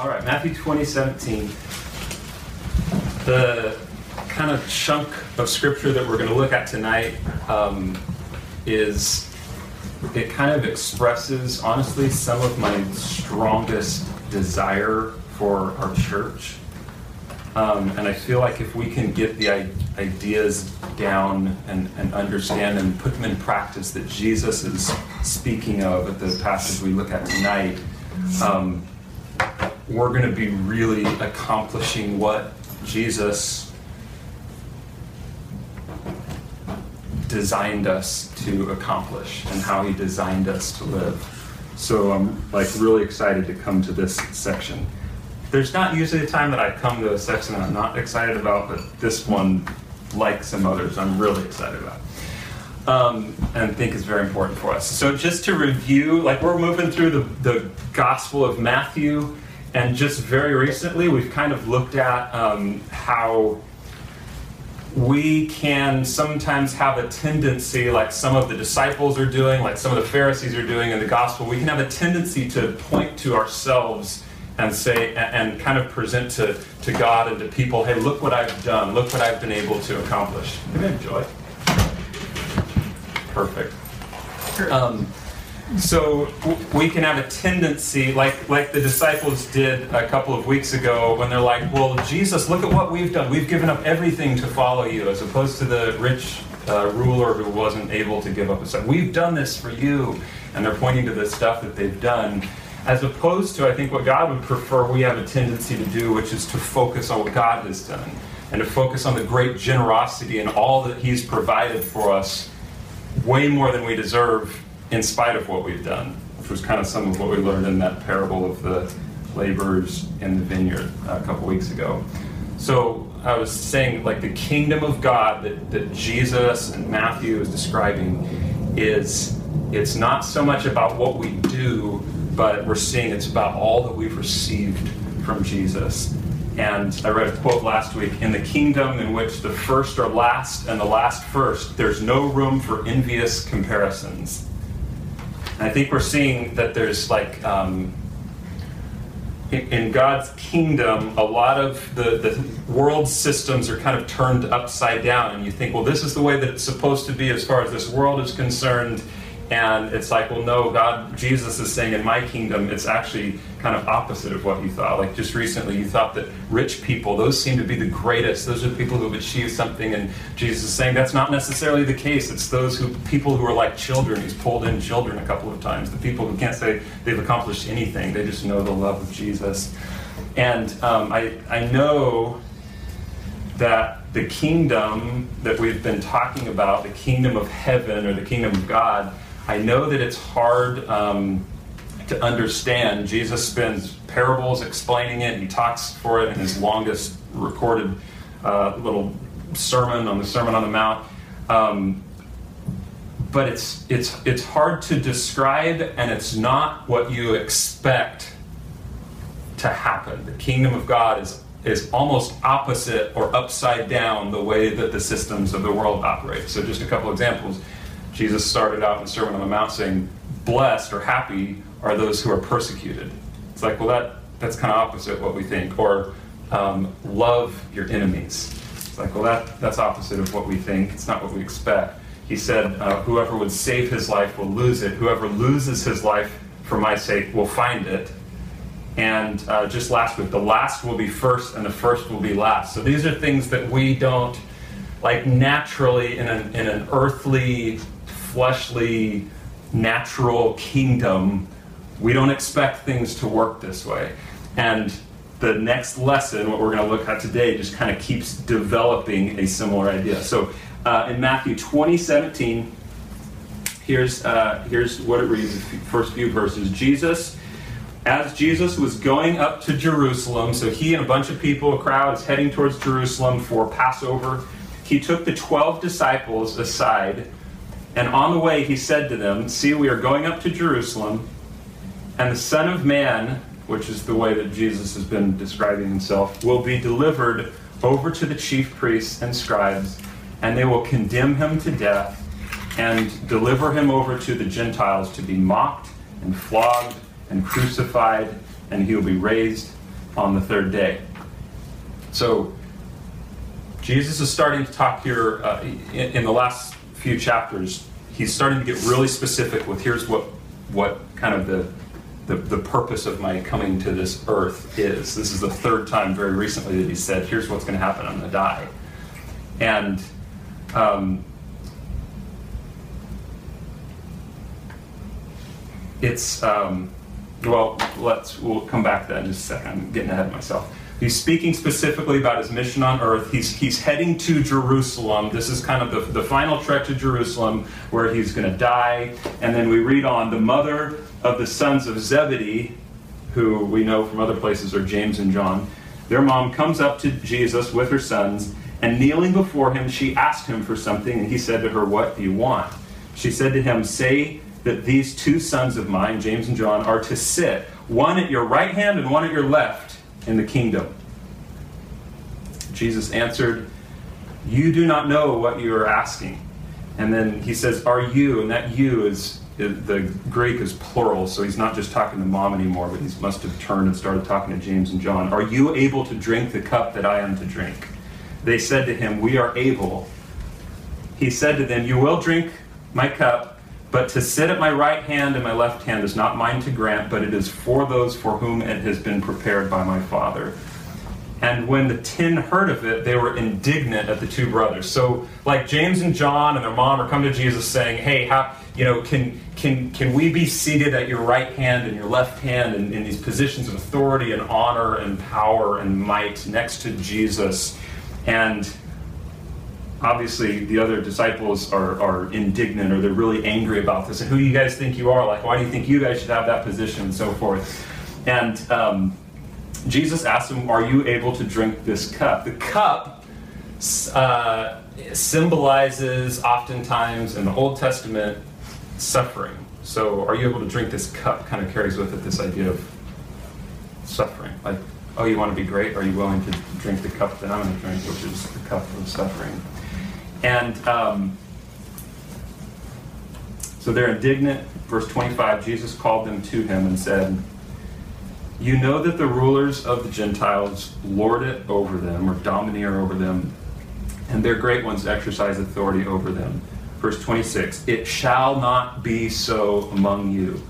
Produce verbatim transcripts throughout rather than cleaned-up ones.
All right, Matthew twenty seventeen. The kind of chunk of scripture that we're going to look at tonight um, is, it kind of expresses, honestly, some of my strongest desire for our church. Um, and I feel like if we can get the ideas down and, and understand and put them in practice that Jesus is speaking of at the passage we look at tonight, um, we're going to be really accomplishing what Jesus designed us to accomplish and how he designed us to live. So I'm like really excited to come to this section. There's not usually a time that I come to a section that I'm not excited about, but this one, like some others, I'm really excited about. Um, and I think is very important for us. So just to review, like we're moving through the, the Gospel of Matthew, and just very recently we've kind of looked at um, how we can sometimes have a tendency, like some of the disciples are doing, like some of the Pharisees are doing in the Gospel, we can have a tendency to point to ourselves and say, and kind of present to, to God and to people, hey, look what I've done, look what I've been able to accomplish. Amen, Joy. Perfect. Um, so w- we can have a tendency, like, like the disciples did a couple of weeks ago, when they're like, well, Jesus, look at what we've done. We've given up everything to follow you, as opposed to the rich uh, ruler who wasn't able to give up his son. We've done this for you. And they're pointing to the stuff that they've done, as opposed to, I think, what God would prefer we have a tendency to do, which is to focus on what God has done and to focus on the great generosity and all that he's provided for us, way more than we deserve in spite of what we've done, which was kind of some of what we learned in that parable of the laborers in the vineyard a couple weeks ago. So I was saying, like, the kingdom of God that, that Jesus and Matthew is describing is, it's not so much about what we do, but we're seeing it's about all that we've received from Jesus. And I read a quote last week, in the kingdom in which the first are last and the last first, there's no room for envious comparisons. And I think we're seeing that there's like, um, in, in God's kingdom, a lot of the, the world systems are kind of turned upside down. And you think, well, this is the way that it's supposed to be as far as this world is concerned. And it's like, well, no, God, Jesus is saying in my kingdom, it's actually kind of opposite of what you thought. Like just recently, you thought that rich people, those seem to be the greatest. Those are the people who have achieved something. And Jesus is saying that's not necessarily the case. It's those who people who are like children. He's pulled in children a couple of times. The people who can't say they've accomplished anything. They just know the love of Jesus. And um, I, I know that the kingdom that we've been talking about, the kingdom of heaven or the kingdom of God, I know that it's hard um, to understand. Jesus spends parables explaining it. He talks for it in his longest recorded uh, little sermon on the Sermon on the Mount. Um, but it's it's it's hard to describe, and it's not what you expect to happen. The kingdom of God is is almost opposite or upside down the way that the systems of the world operate. So just a couple examples. Jesus started out in the Sermon on the Mount saying, blessed or happy are those who are persecuted. It's like, well, that that's kind of opposite what we think. Or um, love your enemies. It's like, well, that that's opposite of what we think. It's not what we expect. He said, uh, whoever would save his life will lose it. Whoever loses his life for my sake will find it. And uh, just last week, the last will be first and the first will be last. So these are things that we don't, like naturally in an, in an earthly, fleshly, natural kingdom, we don't expect things to work this way. And the next lesson, what we're going to look at today, just kind of keeps developing a similar idea. So uh, in Matthew twenty seventeen, here's, uh, here's what it reads, the first few verses. Jesus... As Jesus was going up to Jerusalem, so he and a bunch of people, a crowd, is heading towards Jerusalem for Passover, he took the twelve disciples aside, and on the way he said to them, see, we are going up to Jerusalem, and the Son of Man, which is the way that Jesus has been describing himself, will be delivered over to the chief priests and scribes, and they will condemn him to death, and deliver him over to the Gentiles to be mocked and flogged and crucified, and he will be raised on the third day. So Jesus is starting to talk here uh, in, in the last few chapters. He's starting to get really specific with here's what what kind of the, the the purpose of my coming to this earth is. This is the third time very recently that he said, here's what's going to happen, I'm going to die. And um, it's, um, well, let's, we'll come back to that in just a second. I'm getting ahead of myself. He's speaking specifically about his mission on earth. He's, he's heading to Jerusalem. This is kind of the, the final trek to Jerusalem where he's going to die. And then we read on, the mother of the sons of Zebedee, who we know from other places are James and John, their mom comes up to Jesus with her sons, and kneeling before him, she asked him for something, and he said to her, "What do you want?" She said to him, "Say that these two sons of mine, James and John, are to sit, one at your right hand and one at your left, in the kingdom." Jesus answered, "You do not know what you are asking." And then he says, "Are you?" And that "you" is, the Greek is plural, so he's not just talking to mom anymore, but he must have turned and started talking to James and John. "Are you able to drink the cup that I am to drink?" They said to him, "We are able." He said to them, "You will drink my cup, but to sit at my right hand and my left hand is not mine to grant, but it is for those for whom it has been prepared by my Father." And when the ten heard of it, they were indignant at the two brothers. So, like, James and John and their mom are coming to Jesus saying, "Hey, how, you know, can can can we be seated at your right hand and your left hand and in these positions of authority and honor and power and might next to Jesus?" And obviously, the other disciples are, are indignant, or they're really angry about this. And who do you guys think you are? Like, why do you think you guys should have that position, and so forth? And um, Jesus asked them, "Are you able to drink this cup?" The cup uh, symbolizes, oftentimes in the Old Testament, suffering. So, "Are you able to drink this cup?" kind of carries with it this idea of suffering. Like, oh, you want to be great? Are you willing to drink the cup that I'm going to drink, which is the cup of suffering? And um, so they're indignant. Verse twenty-five, Jesus called them to him and said, "You know that the rulers of the Gentiles lord it over them," or domineer over them, "and their great ones exercise authority over them." Verse twenty-six, "It shall not be so among you,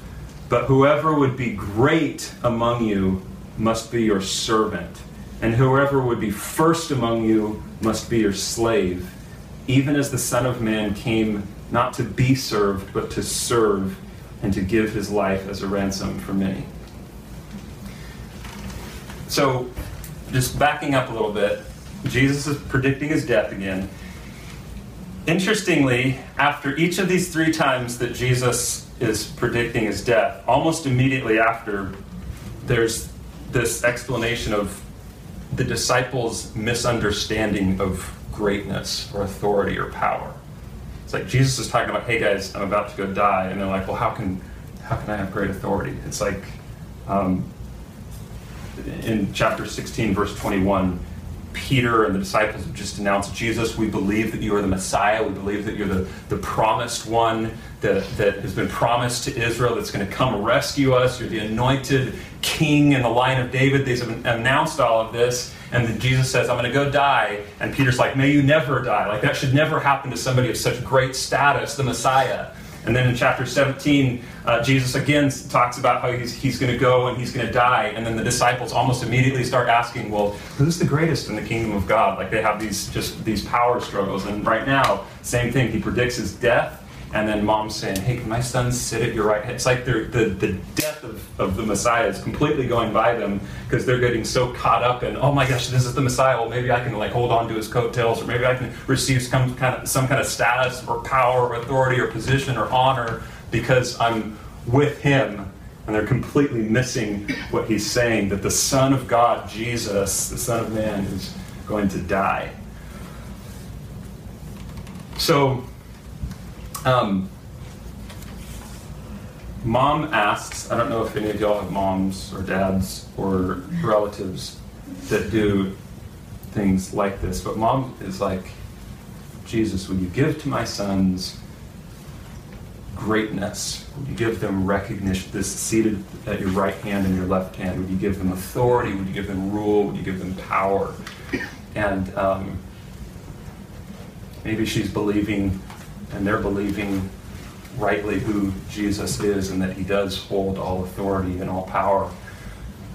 but whoever would be great among you must be your servant, and whoever would be first among you must be your slave, even as the Son of Man came not to be served, but to serve and to give his life as a ransom for many." So, just backing up a little bit, Jesus is predicting his death again. Interestingly, after each of these three times that Jesus is predicting his death, almost immediately after, there's this explanation of the disciples' misunderstanding of greatness or authority or power. It's like Jesus is talking about, "Hey guys, I'm about to go die," and they're like, "Well, how can how can I have great authority?" It's like um, in chapter sixteen, verse twenty-one, Peter and the disciples have just announced, "Jesus, we believe that you are the Messiah. We believe that you're the, the promised one that, that has been promised to Israel, that's going to come rescue us. You're the anointed king in the line of David." They've announced all of this, and then Jesus says, "I'm going to go die." And Peter's like, "May you never die. Like, that should never happen to somebody of such great status, the Messiah." And then in chapter seventeen, uh, Jesus again talks about how he's, he's going to go and he's going to die. And then the disciples almost immediately start asking, well, who's the greatest in the kingdom of God? Like, they have these just these power struggles. And right now, same thing. He predicts his death. And then mom's saying, "Hey, can my son sit at your right hand?" It's like the, the death of, of the Messiah is completely going by them because they're getting so caught up in, "Oh my gosh, this is the Messiah. Well, maybe I can like hold on to his coattails, or maybe I can receive some kind of, some kind of status or power or authority or position or honor because I'm with him." And they're completely missing what he's saying, that the Son of God, Jesus, the Son of Man, is going to die. So... Um, mom asks, I don't know if any of y'all have moms or dads or relatives that do things like this, but mom is like, "Jesus, will you give to my sons greatness? Would you give them recognition? This seated at your right hand and your left hand, would you give them authority? Would you give them rule? Would you give them power? And um, maybe she's believing, and they're believing rightly, who Jesus is and that he does hold all authority and all power.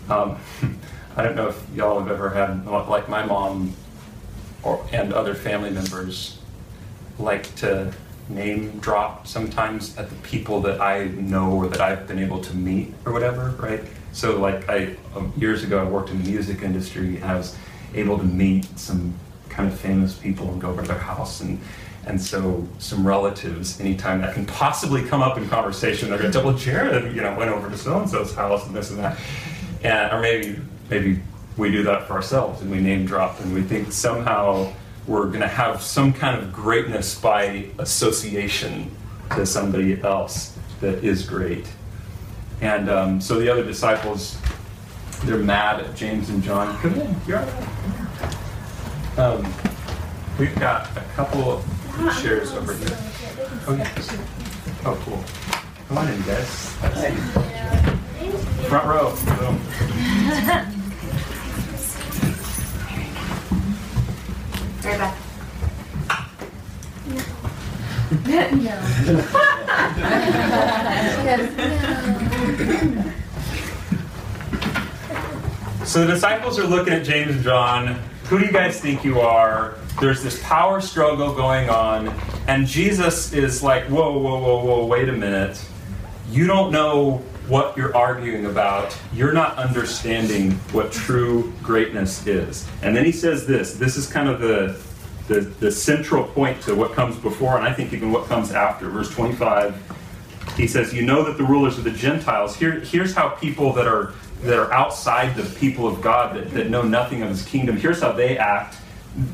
Um, I don't know if y'all have ever had, like my mom or, and other family members like to name drop sometimes at the people that I know or that I've been able to meet or whatever, right? So like I, years ago, I worked in the music industry and I was able to meet some kind of famous people and go over to their house, and and so some relatives, anytime that can possibly come up in conversation, they're going to double Jared, you know, went over to so-and-so's house and this and that. And, or maybe maybe we do that for ourselves and we name drop and we think somehow we're going to have some kind of greatness by association to somebody else that is great. And um, so the other disciples, they're mad at James and John. Come in, you're all right. Um, we've got a couple of chairs over here. Oh, yeah. Oh, cool. Come on in, guys. Let's see. Front row. Boom. Right back. No. No. So the disciples are looking at James and John. Who do you guys think you are? There's this power struggle going on, and Jesus is like, whoa, whoa, whoa, whoa, wait a minute. You don't know what you're arguing about. You're not understanding what true greatness is. And then he says this. This is kind of the, the, the central point to what comes before, and I think even what comes after. Verse twenty-five, he says, you know that the rulers of the Gentiles, here, here's how people that are that are outside the people of God, that, that know nothing of his kingdom, here's how they act.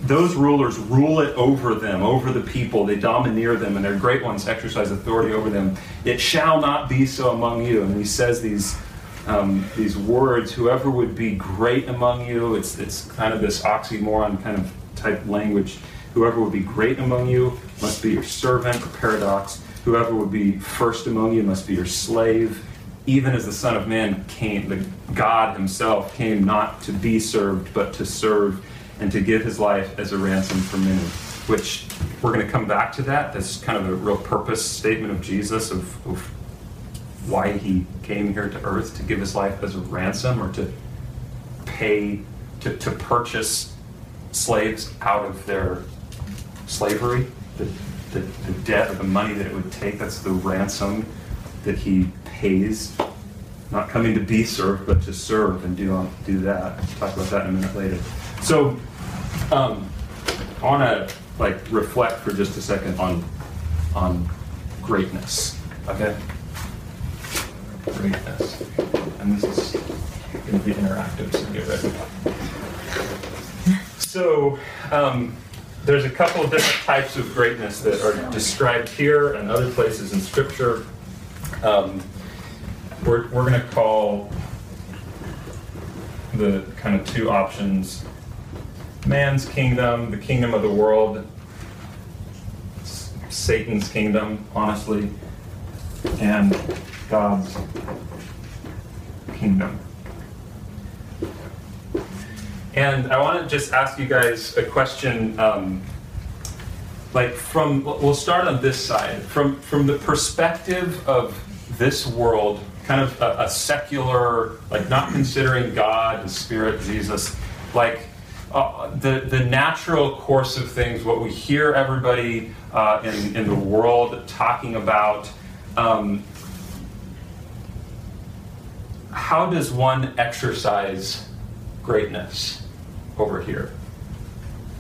Those rulers rule it over them, over the people. They domineer them, and their great ones exercise authority over them. It shall not be so among you. And he says these um, these words, whoever would be great among you, it's, it's kind of this oxymoron kind of type language. Whoever would be great among you must be your servant, or paradox. Whoever would be first among you must be your slave. Even as the Son of Man came, the God himself came not to be served, but to serve and to give his life as a ransom for many, which we're going to come back to that. That's kind of a real purpose statement of Jesus, of, of why he came here to earth, to give his life as a ransom, or to pay, to, to purchase slaves out of their slavery, the, the, the debt or the money that it would take. That's the ransom that he pays, not coming to be served, but to serve and do do that. We'll talk about that in a minute later. So, um, I want to like reflect for just a second on on greatness. Okay, greatness, and this is going to be interactive, so get ready. So, um, there's a couple of different types of greatness that are described here and other places in Scripture. Um, we're we're going to call the kind of two options man's kingdom, the kingdom of the world, s- Satan's kingdom, honestly, and God's kingdom. And I want to just ask you guys a question. Um, like from, we'll start on this side. From from the perspective of this world, kind of a, a secular, like not considering God, the Spirit, Jesus, like uh, the the natural course of things, what we hear everybody uh, in in the world talking about. Um, how does one exercise greatness over here?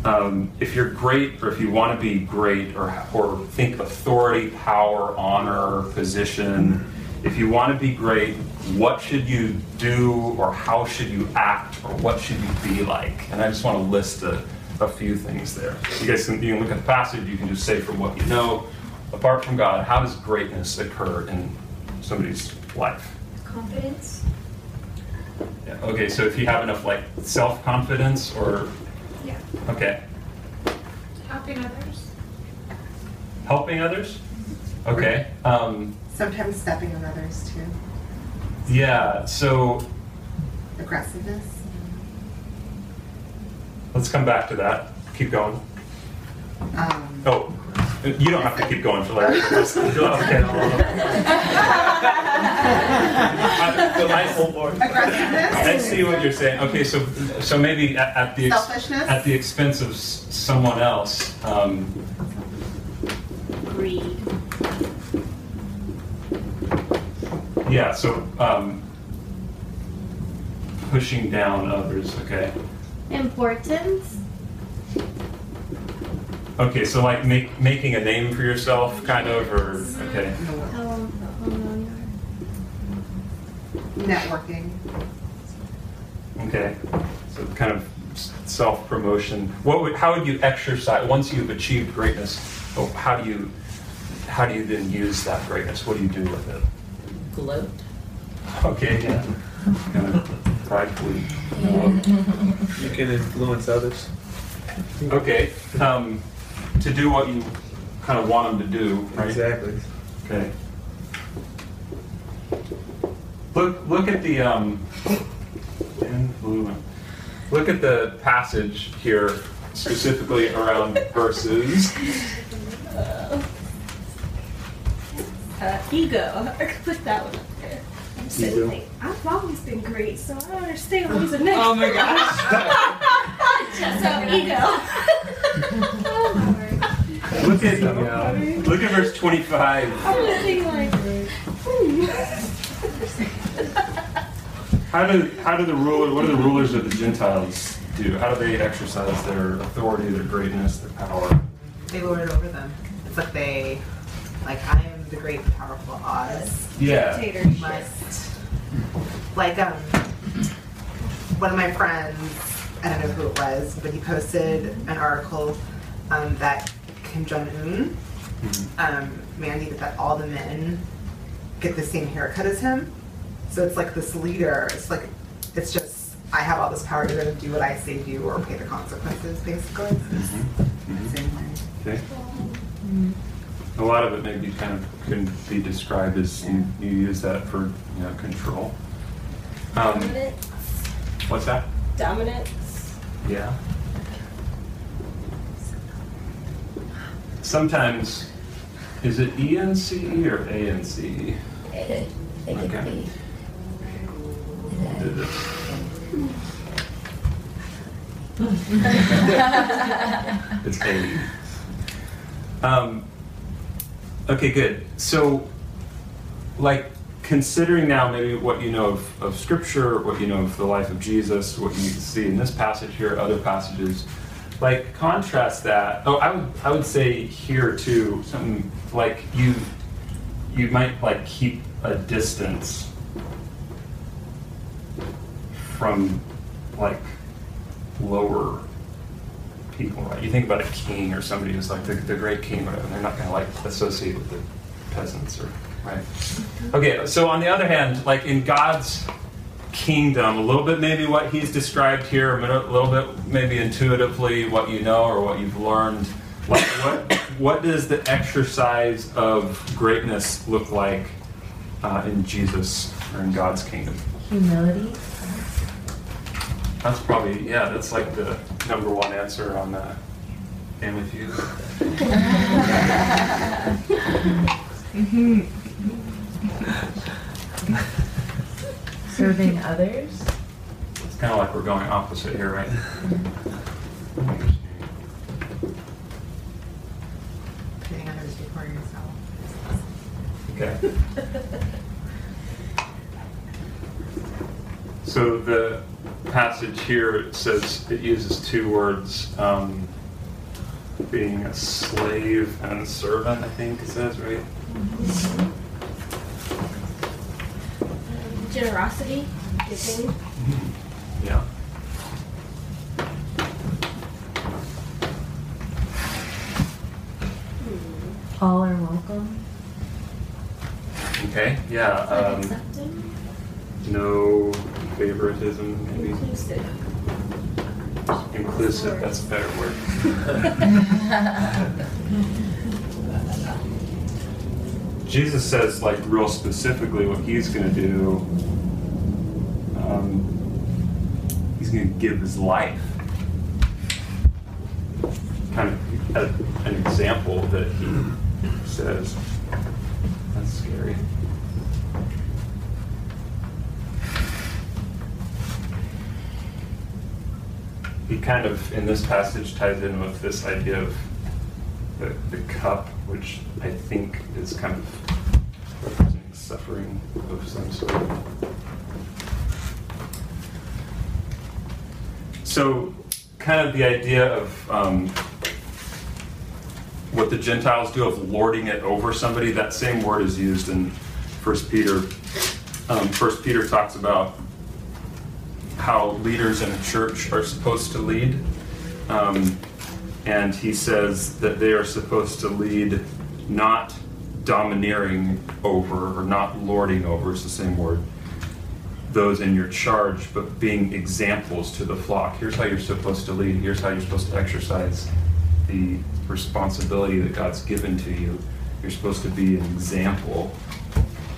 Um, if you're great, or if you want to be great, or or think authority, power, honor, position, if you want to be great, what should you do, or how should you act, or what should you be like? And I just want to list a, a few things there. You guys can, you can look at the passage, you can just say from what you know, apart from God, how does greatness occur in somebody's life? Confidence. Yeah, okay, so if you have enough like self-confidence or... Yeah. Okay. Helping others. Helping others? Okay. Um, Sometimes stepping on others too. Yeah, so... aggressiveness. Let's come back to that. Keep going. Um, oh, you don't have to keep going for Larry. Okay. I see what you're saying. Okay, so so maybe at, at the selfishness? at the expense of someone else. Um, Greed. Yeah. So um, pushing down others. Okay. Importance. Okay, so like make, making a name for yourself, kind of, or okay. Networking. Okay, so kind of self-promotion. What would, how would you exercise once you've achieved greatness? How do you, how do you then use that greatness? What do you do with it? Gloat. Okay, yeah. Kind of pridefully. You can influence others. Okay. Um, to do what you kind of want them to do, right? Exactly. Okay. Look, look at the um, look at the passage here, specifically around verses. Uh, ego. I could put that one up there. I'm sitting like, I've always been great, so I don't understand what's the next. Oh my gosh. Just so ego. Look at uh, look at verse twenty-five. How do how do the ruler? What do the rulers of the Gentiles do? How do they exercise their authority, their greatness, their power? They lord it over them. It's like they, like I am the great and powerful Oz. Yeah. Dictator must. Like um, one of my friends. I don't know who it was, but he posted an article um, that Kim Jong-un um, mandated that all the men get the same haircut as him. So it's like this leader, it's like, it's just, I have all this power, you're going to do what I say do or pay the consequences, basically. Mm-hmm. Mm-hmm. Same way. Okay. Mm-hmm. A lot of it maybe kind of can be described as you, you use that for, you know, control. Um, Dominance. What's that? Dominance. Yeah. Sometimes, is it E N C or A N C? It, it okay. Could be. It's A. Um, okay, good. So, like, considering now maybe what you know of, of Scripture, what you know of the life of Jesus, what you see in this passage here, other passages, like contrast that. Oh, I would I would say here too something like you you might like keep a distance from like lower people, right? You think about a king or somebody who's like the, the great king, whatever. They're not going to like associate with the peasants or. Right. Okay, so on the other hand, like in God's kingdom, a little bit maybe what he's described here, a little bit maybe intuitively what you know or what you've learned, like what what does the exercise of greatness look like uh, in Jesus or in God's kingdom? Humility. That's probably, yeah, that's like the number one answer on that. And with you. Mm-hmm. Serving others. It's kind of like we're going opposite here, right? Putting others before yourself. Okay. So the passage here, it says, it uses two words, um, being a slave and a servant, I think it says, right? Mm-hmm. um, generosity, giving. Mm-hmm. Yeah. Mm. All are welcome. Okay. Yeah. Um, accepting. No favoritism. Maybe. Inclusive. Inclusive. That's a better word. Jesus says, like, real specifically what he's going to do. Um, he's going to give his life. Kind of a, an example that he says. That's scary. He kind of, in this passage, ties in with this idea of the, the cup, which I think is kind of representing suffering of some sort. So, kind of the idea of um, what the Gentiles do of lording it over somebody, that same word is used in First Peter. Um, First Peter talks about how leaders in a church are supposed to lead. Um, and he says that they are supposed to lead not domineering over or not lording over, it's the same word, those in your charge, but being examples to the flock. Here's how you're supposed to lead. Here's how you're supposed to exercise the responsibility that God's given to you. You're supposed to be an example.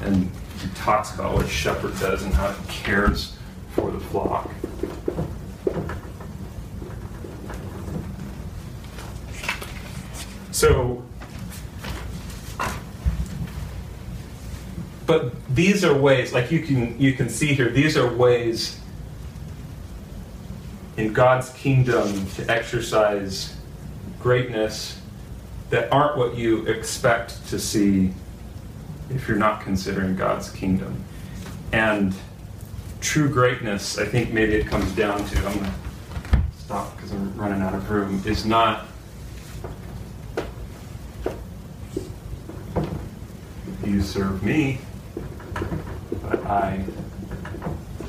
And he talks about what a shepherd does and how it cares for the flock. So, but these are ways, like you can you can see here, these are ways in God's kingdom to exercise greatness that aren't what you expect to see if you're not considering God's kingdom. And true greatness, I think maybe it comes down to, I'm going to stop because I'm running out of room, is not you serve me, but I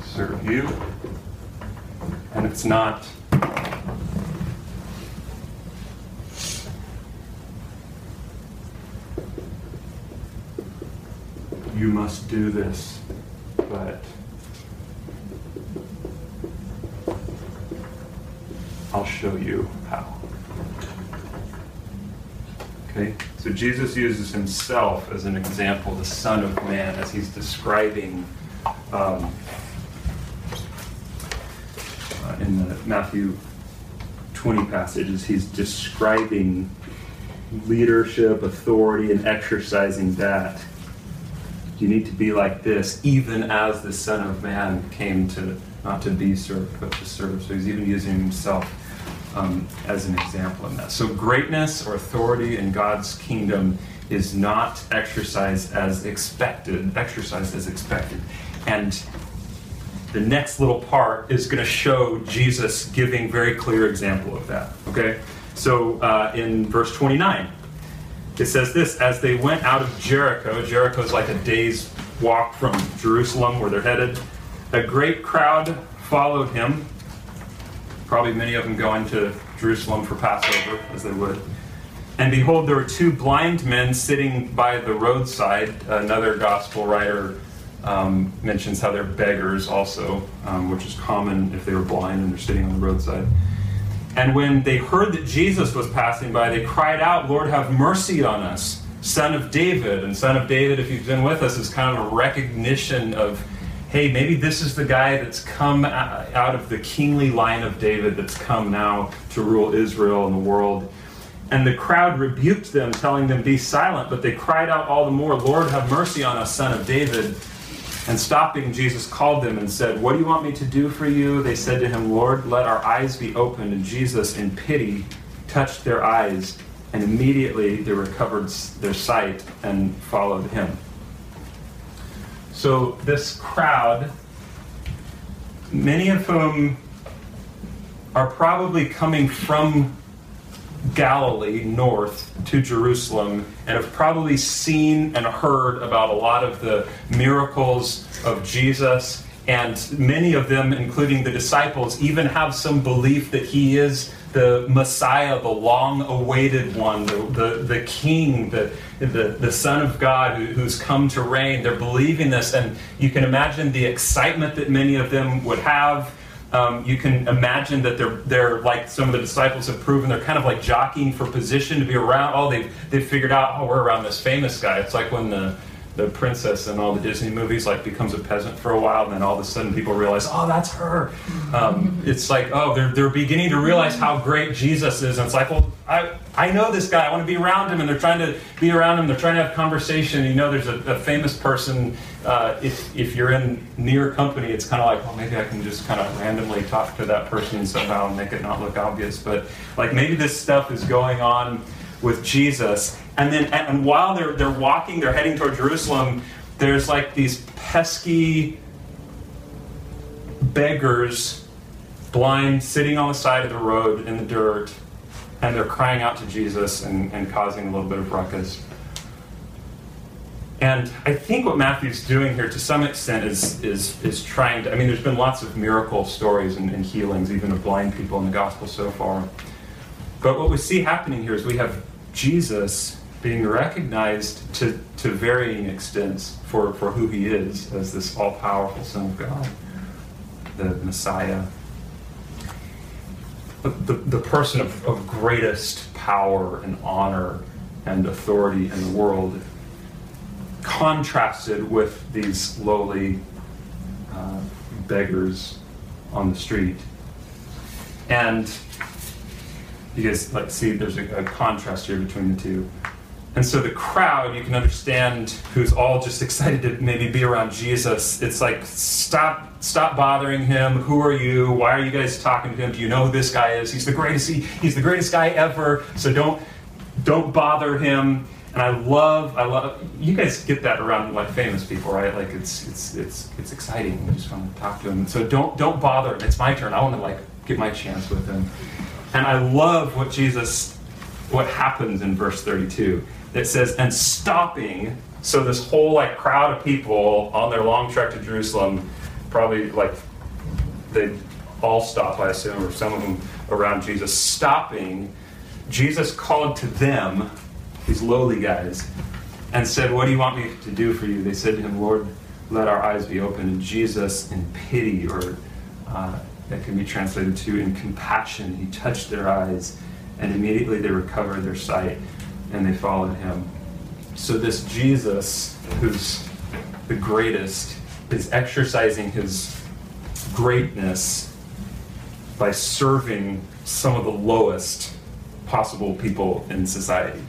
serve you. And it's not you must do this, but I'll show you how. Okay? So Jesus uses himself as an example, the Son of Man, as he's describing um, uh, in the Matthew twenty passages, he's describing leadership, authority, and exercising that. You need to be like this, even as the Son of Man came to, not to be served, but to serve. So he's even using himself Um, as an example in that. So greatness or authority in God's kingdom is not exercised as expected, exercised as expected. And the next little part is going to show Jesus giving very clear example of that. Okay? So uh, in verse twenty-nine, it says this, as they went out of Jericho, Jericho is like a day's walk from Jerusalem where they're headed, a great crowd followed him, probably many of them going to Jerusalem for Passover, as they would. And behold, there were two blind men sitting by the roadside. Another gospel writer um, mentions how they're beggars also, um, which is common if they were blind and they're sitting on the roadside. And when they heard that Jesus was passing by, they cried out, Lord, have mercy on us, Son of David. And Son of David, if you've been with us, is kind of a recognition of, hey, maybe this is the guy that's come out of the kingly line of David that's come now to rule Israel and the world. And the crowd rebuked them, telling them, be silent. But they cried out all the more, Lord, have mercy on us, Son of David. And stopping, Jesus called them and said, what do you want me to do for you? They said to him, Lord, let our eyes be opened. And Jesus, in pity, touched their eyes. And immediately they recovered their sight and followed him. So this crowd, many of whom are probably coming from Galilee north to Jerusalem and have probably seen and heard about a lot of the miracles of Jesus, and many of them, including the disciples, even have some belief that he is the Messiah, the long-awaited one, the, the, the King, the, the, the Son of God who, who's come to reign. They're believing this, and you can imagine the excitement that many of them would have. Um, you can imagine that they're they're like some of the disciples have proven. They're kind of like jockeying for position to be around. Oh, they've they've figured out, oh, we're around this famous guy. It's like when the the princess in all the Disney movies like becomes a peasant for a while, and then all of a sudden people realize, oh, that's her. Um, it's like, oh, they're they're beginning to realize how great Jesus is, and it's like, well, I I know this guy. I want to be around him, and they're trying to be around him. They're trying to have conversation. You know, there's a, a famous person. Uh, if if you're in near company, it's kind of like, well, maybe I can just kind of randomly talk to that person somehow and make it not look obvious. But like maybe this stuff is going on with Jesus. And then, and while they're they're walking, they're heading toward Jerusalem. There's like these pesky beggars, blind, sitting on the side of the road in the dirt, and they're crying out to Jesus and, and causing a little bit of ruckus. And I think what Matthew's doing here, to some extent, is is is trying to. I mean, there's been lots of miracle stories and, and healings, even of blind people in the gospel so far. But what we see happening here is we have Jesus being recognized to, to varying extents for, for who he is, as this all-powerful Son of God, the Messiah, the, the, the person of, of greatest power and honor and authority in the world, contrasted with these lowly uh, beggars on the street. And you guys like see there's a, a contrast here between the two. And so the crowd, you can understand, who's all just excited to maybe be around Jesus. It's like, stop stop bothering him. Who are you? Why are you guys talking to him? Do you know who this guy is? He's the greatest he, he's the greatest guy ever. So don't don't bother him. And I love I love you guys get that around like famous people, right? Like it's it's it's it's exciting. We just want to talk to him. So don't don't bother him. It's my turn. I want to like get my chance with him. And I love what Jesus, what happens in verse thirty-two. It says, and stopping, so this whole like crowd of people on their long trek to Jerusalem, probably like they all stop, I assume, or some of them around Jesus. Stopping, Jesus called to them, these lowly guys, and said, what do you want me to do for you? They said to him, Lord, let our eyes be open. And Jesus, in pity, or... Uh, that can be translated to in compassion, he touched their eyes, and immediately they recovered their sight, and they followed him. So this Jesus, who's the greatest, is exercising his greatness by serving some of the lowest possible people in society.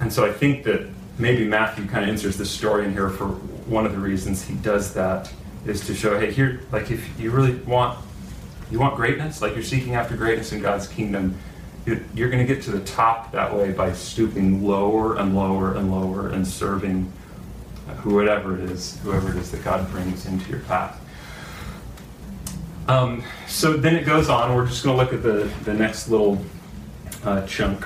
And so I think that maybe Matthew kind of inserts this story in here for one of the reasons he does that is to show, hey, here, like if you really want, you want greatness, like you're seeking after greatness in God's kingdom, you're, you're going to get to the top that way by stooping lower and lower and lower and serving whoever it is, whoever it is that God brings into your path. Um, so then it goes on. We're just going to look at the, the next little uh, chunk.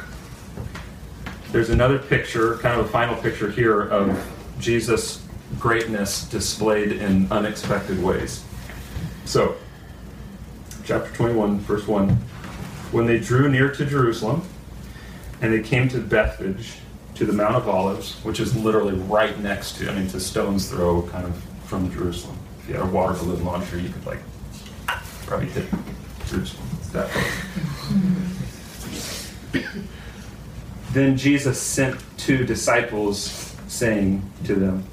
There's another picture, kind of a final picture here of Jesus' greatness displayed in unexpected ways. So, chapter twenty-one, verse one. When they drew near to Jerusalem, and they came to Bethphage, to the Mount of Olives, which is literally right next to, I mean, it's a stone's throw kind of from Jerusalem. If you had a water balloon launcher, you could, like, probably hit Jerusalem. It's that close. Then Jesus sent two disciples, saying to them,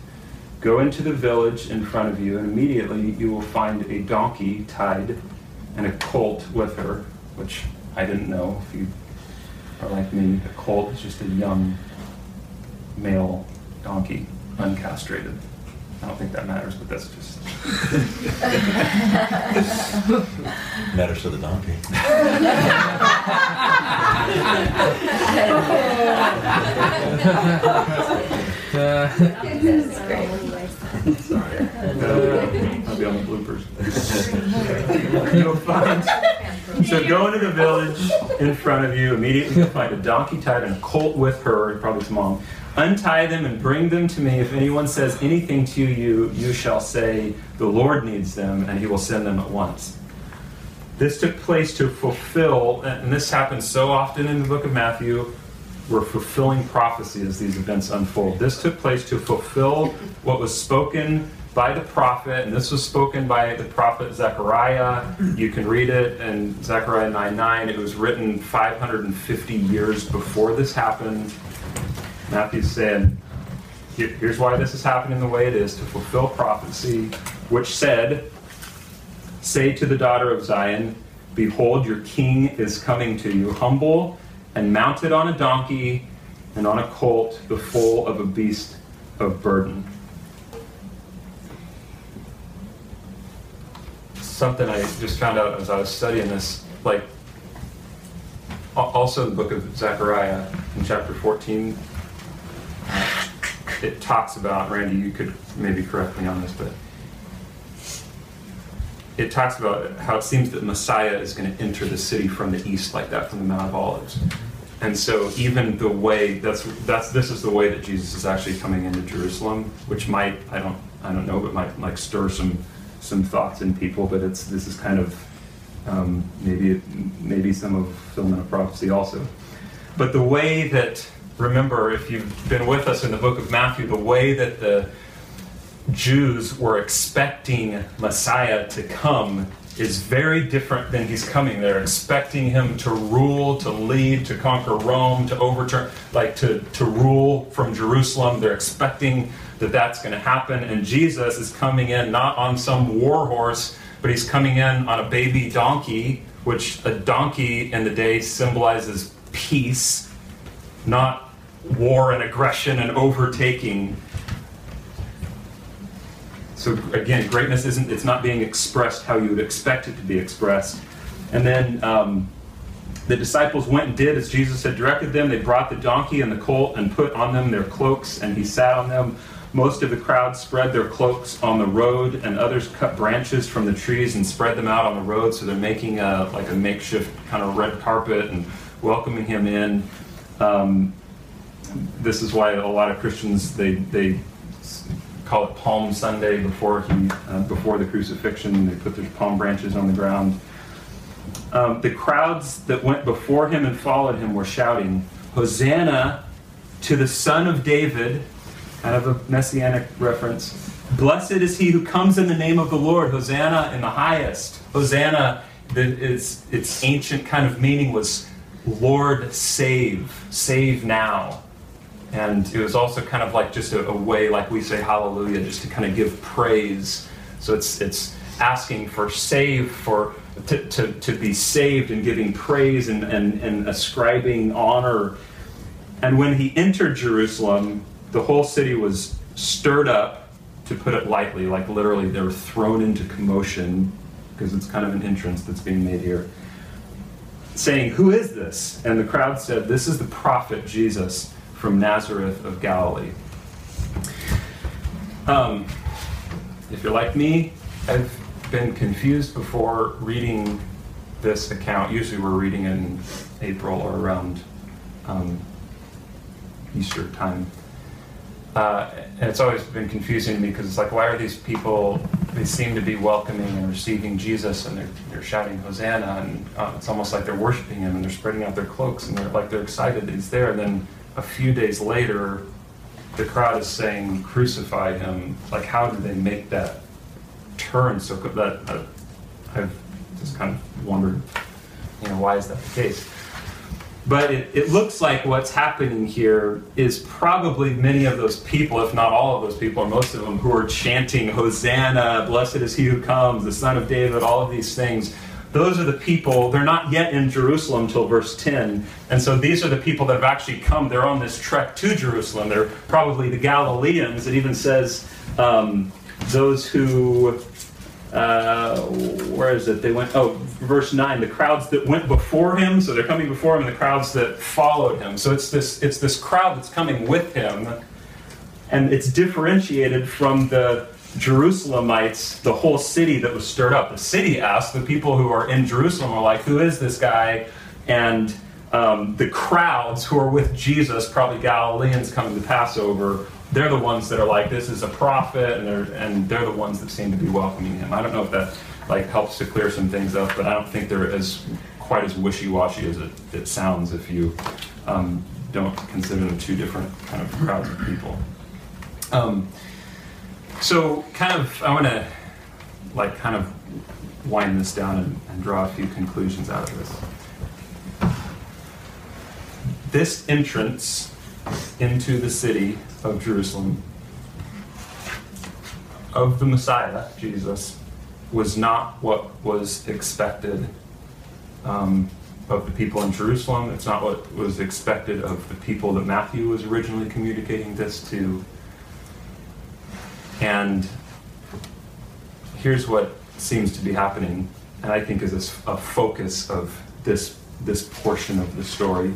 go into the village in front of you, and immediately you will find a donkey tied and a colt with her, which I didn't know. If you are like me, a colt is just a young male donkey, uncastrated. I don't think that matters, but that's just... Matters to the donkey. That's great. Sorry. I'll be on the bloopers. You'll find... So go into the village in front of you. Immediately you'll find a donkey tied and a colt with her, and probably his mom. Untie them and bring them to me. If anyone says anything to you, you shall say, the Lord needs them, and he will send them at once. This took place to fulfill, and this happens so often in the book of Matthew, we're fulfilling prophecy as these events unfold. This took place to fulfill what was spoken by the prophet, and this was spoken by the prophet Zechariah. You can read it in Zechariah nine nine. It was written five hundred fifty years before this happened. Matthew's saying, here's why this is happening the way it is, to fulfill prophecy, which said, say to the daughter of Zion, behold, your king is coming to you, humble and mounted on a donkey and on a colt, the foal of a beast of burden. Something I just found out as I was studying this, like also the book of Zechariah in chapter fourteen, it talks about, Randy, you could maybe correct me on this, but it talks about how it seems that Messiah is going to enter the city from the east like that, from the Mount of Olives. And so even the way, that's that's this is the way that Jesus is actually coming into Jerusalem, which might, I don't I don't know, but might like stir some some thoughts in people, but it's this is kind of um, maybe maybe some of fulfillment of prophecy also. But the way that, remember, if you've been with us in the book of Matthew, the way that the Jews were expecting Messiah to come is very different than he's coming. They're expecting him to rule, to lead, to conquer Rome, to overturn, like to, to rule from Jerusalem. They're expecting that that's going to happen. And Jesus is coming in not on some war horse, but he's coming in on a baby donkey, which a donkey in the day symbolizes peace, not war and aggression and overtaking. So again, greatness isn't, it's not being expressed how you would expect it to be expressed. And then um, the disciples went and did as Jesus had directed them. They brought the donkey and the colt and put on them their cloaks, and he sat on them. Most of the crowd spread their cloaks on the road, and others cut branches from the trees and spread them out on the road. So they're making a, like a makeshift kind of red carpet and welcoming him in. Um, this is why a lot of Christians, they... they call it Palm Sunday before he, uh, before the crucifixion. They put their palm branches on the ground. Um, the crowds that went before him and followed him were shouting, Hosanna to the Son of David, kind of a messianic reference. Blessed is he who comes in the name of the Lord, Hosanna in the highest. Hosanna, the, its, its ancient kind of meaning was Lord save, save now. And it was also kind of like just a, a way, like we say hallelujah, just to kind of give praise. So it's it's asking for save, for to to, to be saved, and giving praise and, and, and ascribing honor. And when he entered Jerusalem, the whole city was stirred up, to put it lightly, like literally they were thrown into commotion, because it's kind of an entrance that's being made here, saying, who is this? And the crowd said, this is the prophet Jesus from Nazareth of Galilee. Um, if you're like me, I've been confused before reading this account. Usually we're reading it in April or around um, Easter time. Uh, and it's always been confusing to me because it's like, why are these people, they seem to be welcoming and receiving Jesus, and they're, they're shouting Hosanna, and uh, it's almost like they're worshiping him, and they're spreading out their cloaks, and they're like they're excited that he's there, and then a few days later, the crowd is saying, crucify him. Like, how did they make that turn? So that uh, I've just kind of wondered, you know, why is that the case? But it, it looks like what's happening here is probably many of those people, if not all of those people, or most of them, who are chanting, Hosanna, blessed is he who comes, the Son of David, all of these things. Those are the people, they're not yet in Jerusalem until verse ten. And so these are the people that have actually come. They're on this trek to Jerusalem. They're probably the Galileans. It even says um, those who, uh, where is it? They went, oh, verse nine, the crowds that went before him. So they're coming before him, and the crowds that followed him. So it's this, it's this crowd that's coming with him. And it's differentiated from the Jerusalemites, the whole city that was stirred up. The city asked, the people who are in Jerusalem are like, who is this guy? And um, the crowds who are with Jesus, probably Galileans coming to Passover, they're the ones that are like, this is a prophet, and they're, and they're the ones that seem to be welcoming him. I don't know if that like helps to clear some things up, but I don't think they're as quite as wishy-washy as it, it sounds if you um, don't consider them two different kind of crowds of people. Um So kind of, I want to like kind of wind this down and, and draw a few conclusions out of this. This entrance into the city of Jerusalem of the Messiah, Jesus, was not what was expected um, of the people in Jerusalem. It's not what was expected of the people that Matthew was originally communicating this to. And here's what seems to be happening, and I think is a, a focus of this, this portion of the story,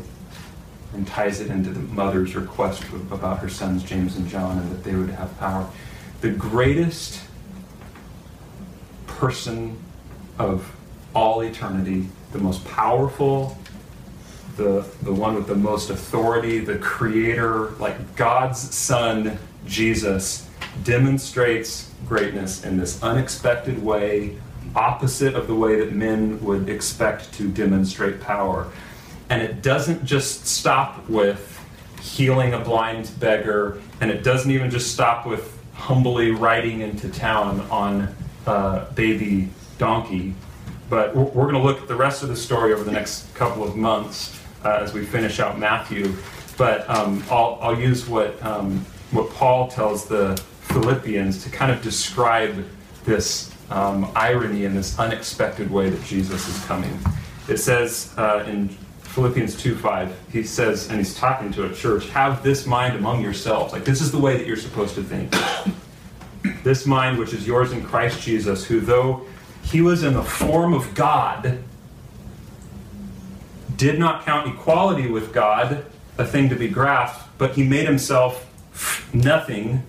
and ties it into the mother's request about her sons James and John and that they would have power. The greatest person of all eternity, the most powerful, the, the one with the most authority, the creator, like God's son, Jesus, demonstrates greatness in this unexpected way, opposite of the way that men would expect to demonstrate power. And it doesn't just stop with healing a blind beggar, and it doesn't even just stop with humbly riding into town on a baby donkey. But we're going to look at the rest of the story over the next couple of months uh, as we finish out Matthew. But um, I'll, I'll use what, um, what Paul tells the Philippians to kind of describe this um, irony and this unexpected way that Jesus is coming. It says uh, in Philippians two five, he says, and he's talking to a church, have this mind among yourselves. Like, this is the way that you're supposed to think. This mind which is yours in Christ Jesus, who though he was in the form of God, did not count equality with God a thing to be grasped, but he made himself nothing,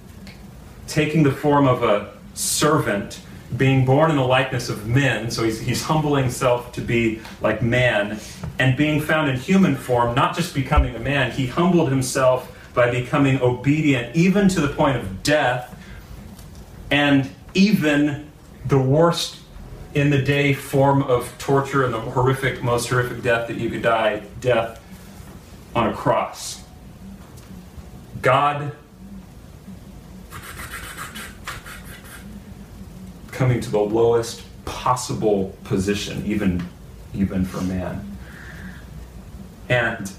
taking the form of a servant, being born in the likeness of men, so he's, he's humbling himself to be like man, and being found in human form, not just becoming a man, he humbled himself by becoming obedient, even to the point of death, and even the worst in the day form of torture and the horrific, most horrific death that you could die, death on a cross. God coming to the lowest possible position, even, even for man. And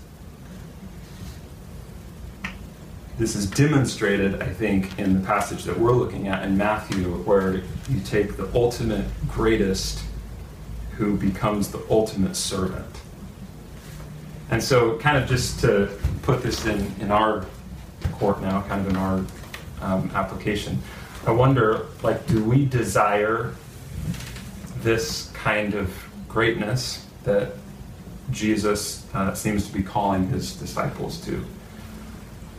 this is demonstrated, I think, in the passage that we're looking at in Matthew, where you take the ultimate greatest who becomes the ultimate servant. And so kind of just to put this in, in our court now, kind of in our um, application, I wonder, like, do we desire this kind of greatness that Jesus uh, seems to be calling his disciples to?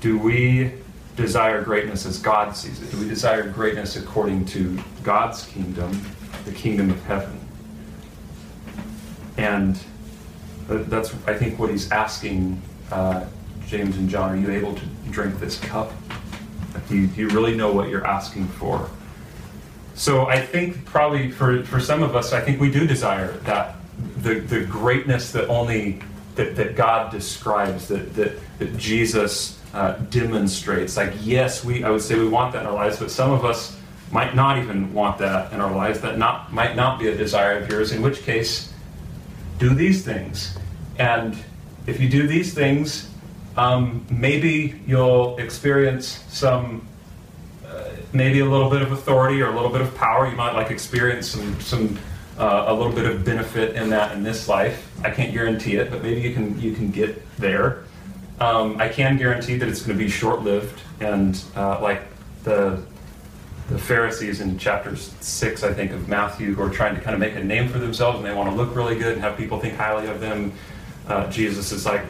Do we desire greatness as God sees it? Do we desire greatness according to God's kingdom, the kingdom of heaven? And that's, I think, what he's asking uh, James and John, are you able to drink this cup? Do you, do you really know what you're asking for? So I think probably for, for some of us, I think we do desire that the, the greatness that only that, that God describes, that that, that Jesus uh, demonstrates. Like, yes, we I would say we want that in our lives, but some of us might not even want that in our lives. That not might not be a desire of yours. In which case, do these things, and if you do these things, Um, maybe you'll experience some, uh, maybe a little bit of authority or a little bit of power. You might like experience some, some uh, a little bit of benefit in that in this life. I can't guarantee it, but maybe you can you can get there. Um, I can guarantee that it's going to be short-lived, and uh, like the the Pharisees in chapter six, I think, of Matthew, who are trying to kind of make a name for themselves and they want to look really good and have people think highly of them. Uh, Jesus is like,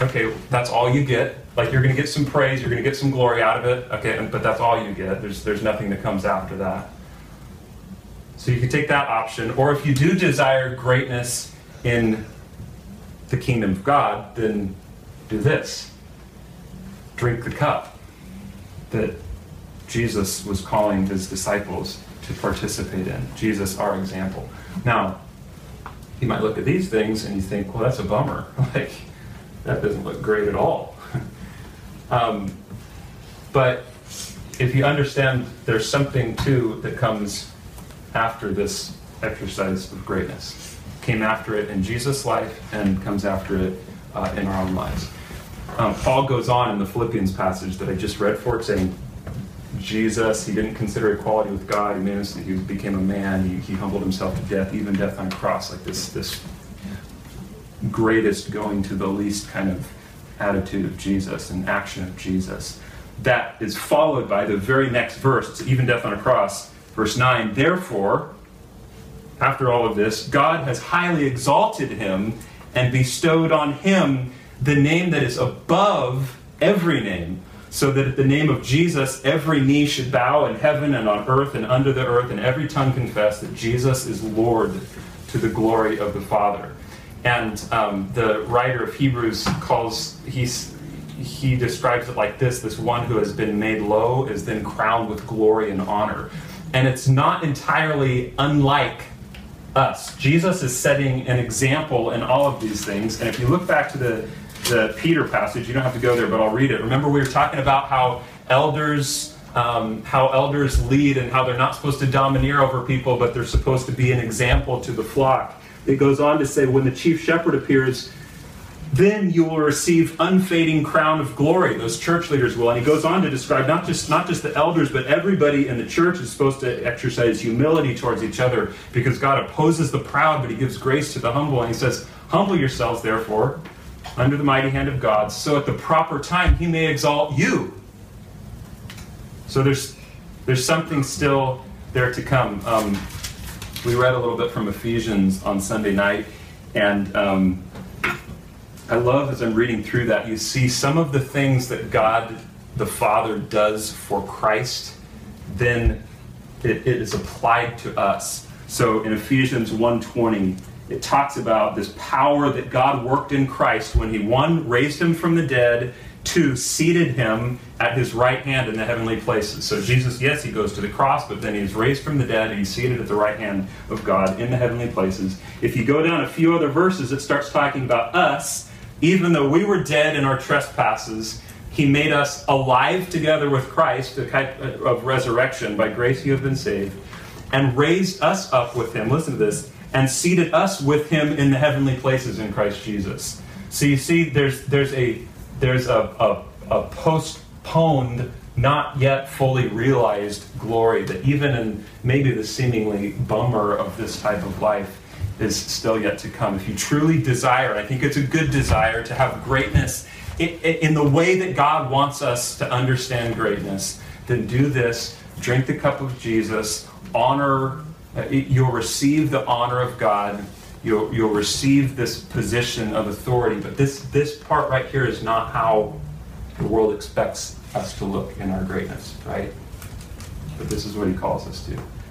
okay, that's all you get. Like, you're going to get some praise, you're going to get some glory out of it, okay, but that's all you get. There's there's nothing that comes after that. So you can take that option, or if you do desire greatness in the kingdom of God, then do this. Drink the cup that Jesus was calling his disciples to participate in. Jesus, our example. Now, you might look at these things and you think, well, that's a bummer. Like, that doesn't look great at all. um, but if you understand there's something too that comes after this exercise of greatness, came after it in Jesus' life and comes after it uh, in our own lives. Um, Paul goes on in the Philippians passage that I just read for it, saying, Jesus, he didn't consider equality with God. He, managed to, he became a man. He, he humbled himself to death, even death on a cross, like this, this greatest going to the least kind of attitude of Jesus and action of Jesus. That is followed by the very next verse, it's even death on a cross, verse nine, therefore, after all of this, God has highly exalted him and bestowed on him the name that is above every name, so that at the name of Jesus every knee should bow in heaven and on earth and under the earth, and every tongue confess that Jesus is Lord to the glory of the Father. And um, the writer of Hebrews calls, he's, he describes it like this, this one who has been made low is then crowned with glory and honor. And it's not entirely unlike us. Jesus is setting an example in all of these things. And if you look back to the the Peter passage, you don't have to go there, but I'll read it. Remember, we were talking about how elders um, how elders lead and how they're not supposed to domineer over people, but they're supposed to be an example to the flock. It goes on to say, when the chief shepherd appears, then you will receive unfading crown of glory. Those church leaders will. And he goes on to describe not just not just the elders, but everybody in the church is supposed to exercise humility towards each other, because God opposes the proud, but he gives grace to the humble. And he says, humble yourselves, therefore, under the mighty hand of God, so at the proper time he may exalt you. So there's there's something still there to come. Um, we read a little bit from Ephesians on Sunday night, and um, I love, as I'm reading through that, you see some of the things that God the Father does for Christ, then it, it is applied to us. So in Ephesians one twenty, it talks about this power that God worked in Christ when he, one, raised him from the dead, two, seated him at his right hand in the heavenly places. So Jesus, yes, he goes to the cross, but then he is raised from the dead and he's seated at the right hand of God in the heavenly places. If you go down a few other verses, it starts talking about us. Even though we were dead in our trespasses, he made us alive together with Christ, the type of resurrection. By grace you have been saved, and raised us up with him. Listen to this. And seated us with him in the heavenly places in Christ Jesus. So you see, there's there's a there's a, a, a postponed, not yet fully realized glory that even in maybe the seemingly bummer of this type of life is still yet to come. If you truly desire, I think it's a good desire to have greatness in, in the way that God wants us to understand greatness, then do this, drink the cup of Jesus, honor. You'll receive the honor of God. You'll, you'll receive this position of authority. But this, this part right here is not how the world expects us to look in our greatness, right? But this is what he calls us to.